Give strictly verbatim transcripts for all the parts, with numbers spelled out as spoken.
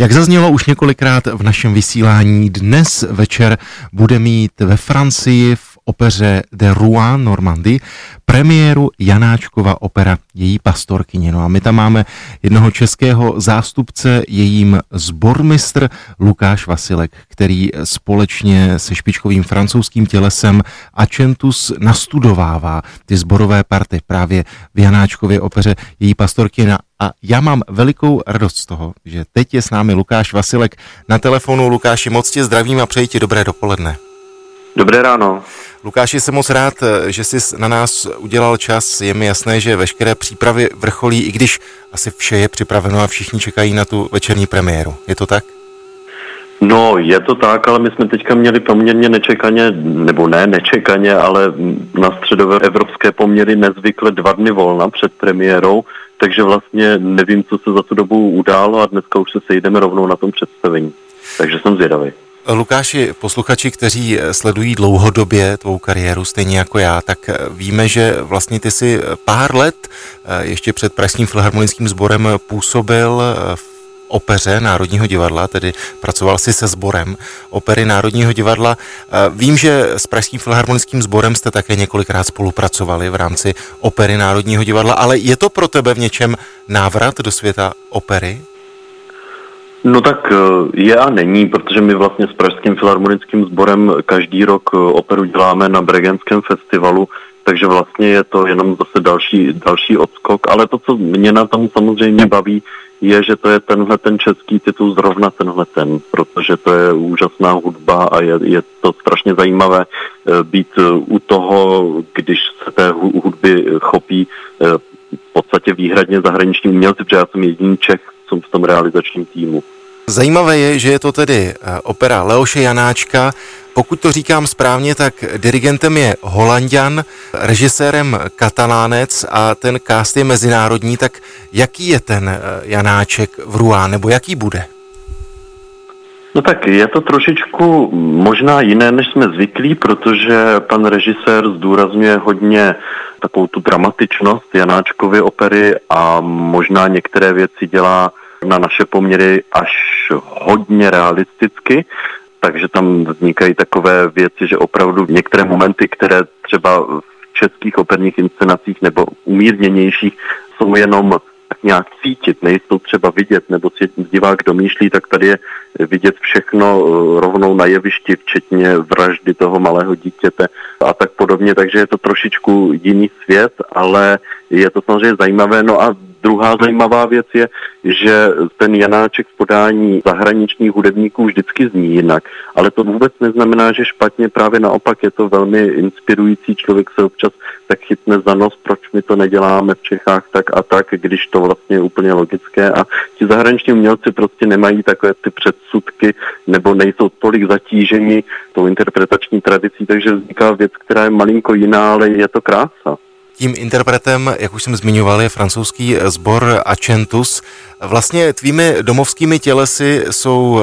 Jak zaznělo už několikrát v našem vysílání, dnes večer bude mít ve Francii v opeře de Rouen Normandie premiéru Janáčkova opera Její pastorkyně. No a my tam máme jednoho českého zástupce, jejím sbormistr Lukáš Vasilek, který společně se špičkovým francouzským tělesem Accentus nastudovává ty sborové party právě v Janáčkově opeře Její pastorkyně. A já mám velikou radost z toho, že teď je s námi Lukáš Vasilek na telefonu. Lukáši, moc tě zdravím a přeji ti dobré dopoledne. Dobré ráno. Lukáši, jsem moc rád, že jsi na nás udělal čas. Je mi jasné, že veškeré přípravy vrcholí, i když asi vše je připraveno a všichni čekají na tu večerní premiéru. Je to tak? No, je to tak, ale my jsme teďka měli poměrně nečekaně, nebo ne nečekaně, ale na středové evropské poměry nezvykle dva dny volna před premiérou, takže vlastně nevím, co se za tu dobu událo a dneska už se sejdeme rovnou na tom představení. Takže jsem zvědavý. Lukáši, posluchači, kteří sledují dlouhodobě tvou kariéru, stejně jako já, tak víme, že vlastně ty jsi pár let ještě před Pražským filharmonickým sborem působil v opeře Národního divadla, tedy pracoval jsi se sborem opery Národního divadla. Vím, že s Pražským filharmonickým sborem jste také několikrát spolupracovali v rámci opery Národního divadla, ale je to pro tebe v něčem návrat do světa opery? No tak je a není, protože my vlastně s Pražským filharmonickým sborem každý rok operu děláme na Bregenském festivalu, takže vlastně je to jenom zase další, další odskok, ale to, co mě na tom samozřejmě baví, je, že to je tenhle ten český titul, zrovna tenhle ten, protože to je úžasná hudba a je, je to strašně zajímavé být u toho, když se té hudby chopí v podstatě výhradně zahraniční umělci, protože já jsem jediný Čech, jsem v tom realizačním týmu. Zajímavé je, že je to tedy opera Leoše Janáčka. Pokud to říkám správně, tak dirigentem je Holanďan, režisérem Katalánec a ten cast je mezinárodní, tak jaký je ten Janáček v Rouen, nebo jaký bude? No tak je to trošičku možná jiné, než jsme zvyklí, protože pan režisér zdůrazňuje hodně takovou tu dramatičnost Janáčkovy opery a možná některé věci dělá na naše poměry až hodně realisticky, takže tam vznikají takové věci, že opravdu některé momenty, které třeba v českých operních inscenacích nebo umírněnějších jsou jenom tak nějak cítit, nejsou třeba vidět, nebo si divák domýšlí, tak tady je vidět všechno rovnou na jevišti, včetně vraždy toho malého dítěte a tak podobně, takže je to trošičku jiný svět, ale je to samozřejmě zajímavé. No a druhá zajímavá věc je, že ten Janáček v podání zahraničních hudebníků vždycky zní jinak, ale to vůbec neznamená, že špatně, právě naopak je to velmi inspirující, člověk se občas tak chytne za nos, proč my to neděláme v Čechách tak a tak, když to vlastně je úplně logické a ti zahraniční umělci prostě nemají takové ty předsudky nebo nejsou tolik zatíženi tou interpretační tradicí, takže vzniká věc, která je malinko jiná, ale je to krása. Tím interpretem, jak už jsem zmiňoval, je francouzský sbor Accentus. Vlastně tvými domovskými tělesy jsou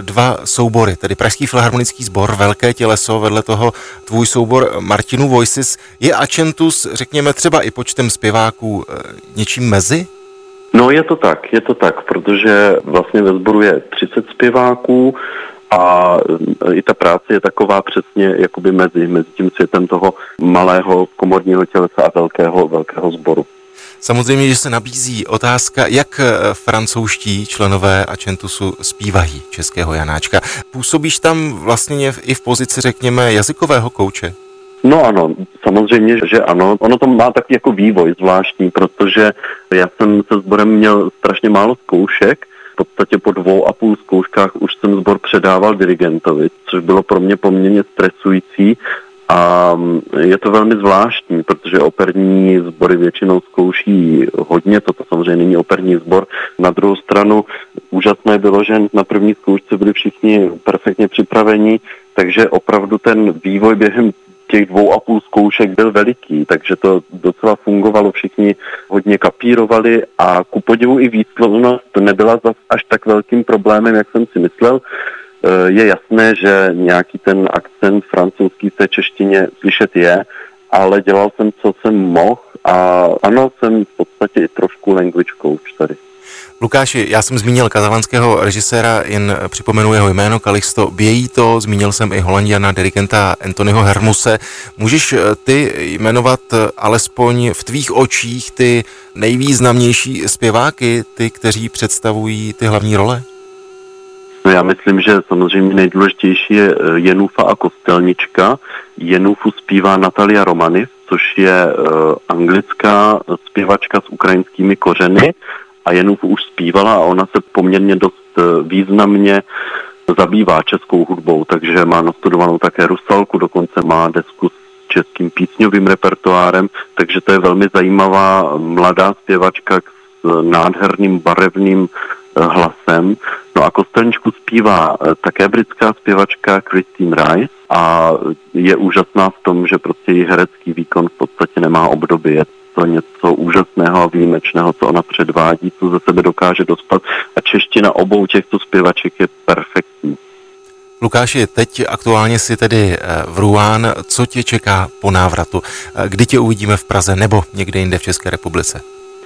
dva soubory, tedy Pražský filharmonický sbor, velké těleso, vedle toho tvůj soubor Martinu Voices. Je Accentus, řekněme třeba i počtem zpěváků, něčím mezi? No je to tak, je to tak, protože vlastně ve sboru je třicet zpěváků, a i ta práce je taková přesně jakoby mezi, mezi tím světem toho malého komorního tělesa a velkého, velkého sboru. Samozřejmě, že se nabízí otázka, jak francouzští členové Accentusu zpívají českého Janáčka. Působíš tam vlastně i v pozici, řekněme, jazykového kouče? No ano, samozřejmě, že ano. Ono to má taky jako vývoj zvláštní, protože já jsem se sborem měl strašně málo zkoušek. V podstatě po dvou a půl zkouškách už jsem sbor předával dirigentovi, což bylo pro mě poměrně stresující a je to velmi zvláštní, protože operní sbory většinou zkouší hodně, toto samozřejmě není operní sbor. Na druhou stranu úžasné bylo, že na první zkoušce byli všichni perfektně připraveni, takže opravdu ten vývoj během těch dvou a půl zkoušek byl veliký, takže to docela fungovalo, všichni hodně kapírovali a ku podivu i výslovnost nebyla zas až tak velkým problémem, jak jsem si myslel. Je jasné, že nějaký ten akcent francouzský v té češtině slyšet je, ale dělal jsem, co jsem mohl a ano, jsem v podstatě i trošku language coach tady. Lukáši, já jsem zmínil kazalanského režiséra, jen připomenu jeho jméno, Kalisto Bieito, zmínil jsem i Holanďana, dirigenta Antonyho Hermuse. Můžeš ty jmenovat alespoň v tvých očích ty nejvýznamnější zpěváky, ty, kteří představují ty hlavní role? No já myslím, že samozřejmě nejdůležitější je Jenufa a Kostelnička. Jenufu zpívá Natalia Romaniv, což je anglická zpěvačka s ukrajinskými kořeny. A Jenufu už zpívala a ona se poměrně dost významně zabývá českou hudbou, takže má nastudovanou také Rusalku, dokonce má desku s českým písňovým repertoárem, takže to je velmi zajímavá mladá zpěvačka s nádherným barevným hlasem. No a Kostelničku zpívá také britská zpěvačka Christine Rice a je úžasná v tom, že prostě její herecký výkon v podstatě nemá obdoby. Je to něco úžasného a výjimečného, co ona předvádí, co ze sebe dokáže dostat. A čeština obou těchto zpěvaček je perfektní. Lukáši, teď aktuálně si tedy v Ruán. Co tě čeká po návratu? Kdy tě uvidíme v Praze nebo někde jinde v České republice?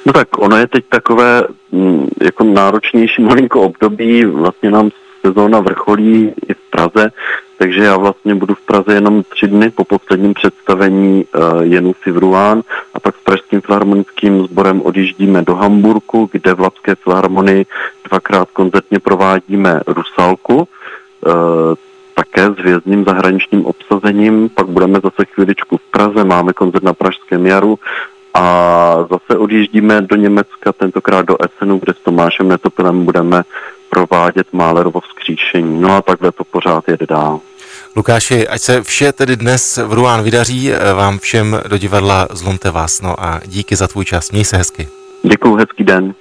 No tak ono je teď takové jako náročnější malinko období, vlastně nám sezóna vrcholí i v Praze, takže já vlastně budu v Praze jenom tři dny po posledním představení uh, Jenusy v Ruán a pak s Pražským filharmonickým sborem odjíždíme do Hamburku, kde v Labské filharmonii dvakrát koncertně provádíme Rusalku, uh, také s hvězdným zahraničním obsazením, pak budeme zase chvíličku v Praze, máme koncert na Pražském jaru, a zase odjíždíme do Německa, tentokrát do Essenu, kde s Tomášem Netopilem budeme provádět Málerovo vzkříšení. No a takhle to pořád jede dál. Lukáši, ať se vše tedy dnes v Ruán vydaří, vám všem do divadla zlomte vás. No a díky za tvůj čas, měj se hezky. Děkuju, hezký den.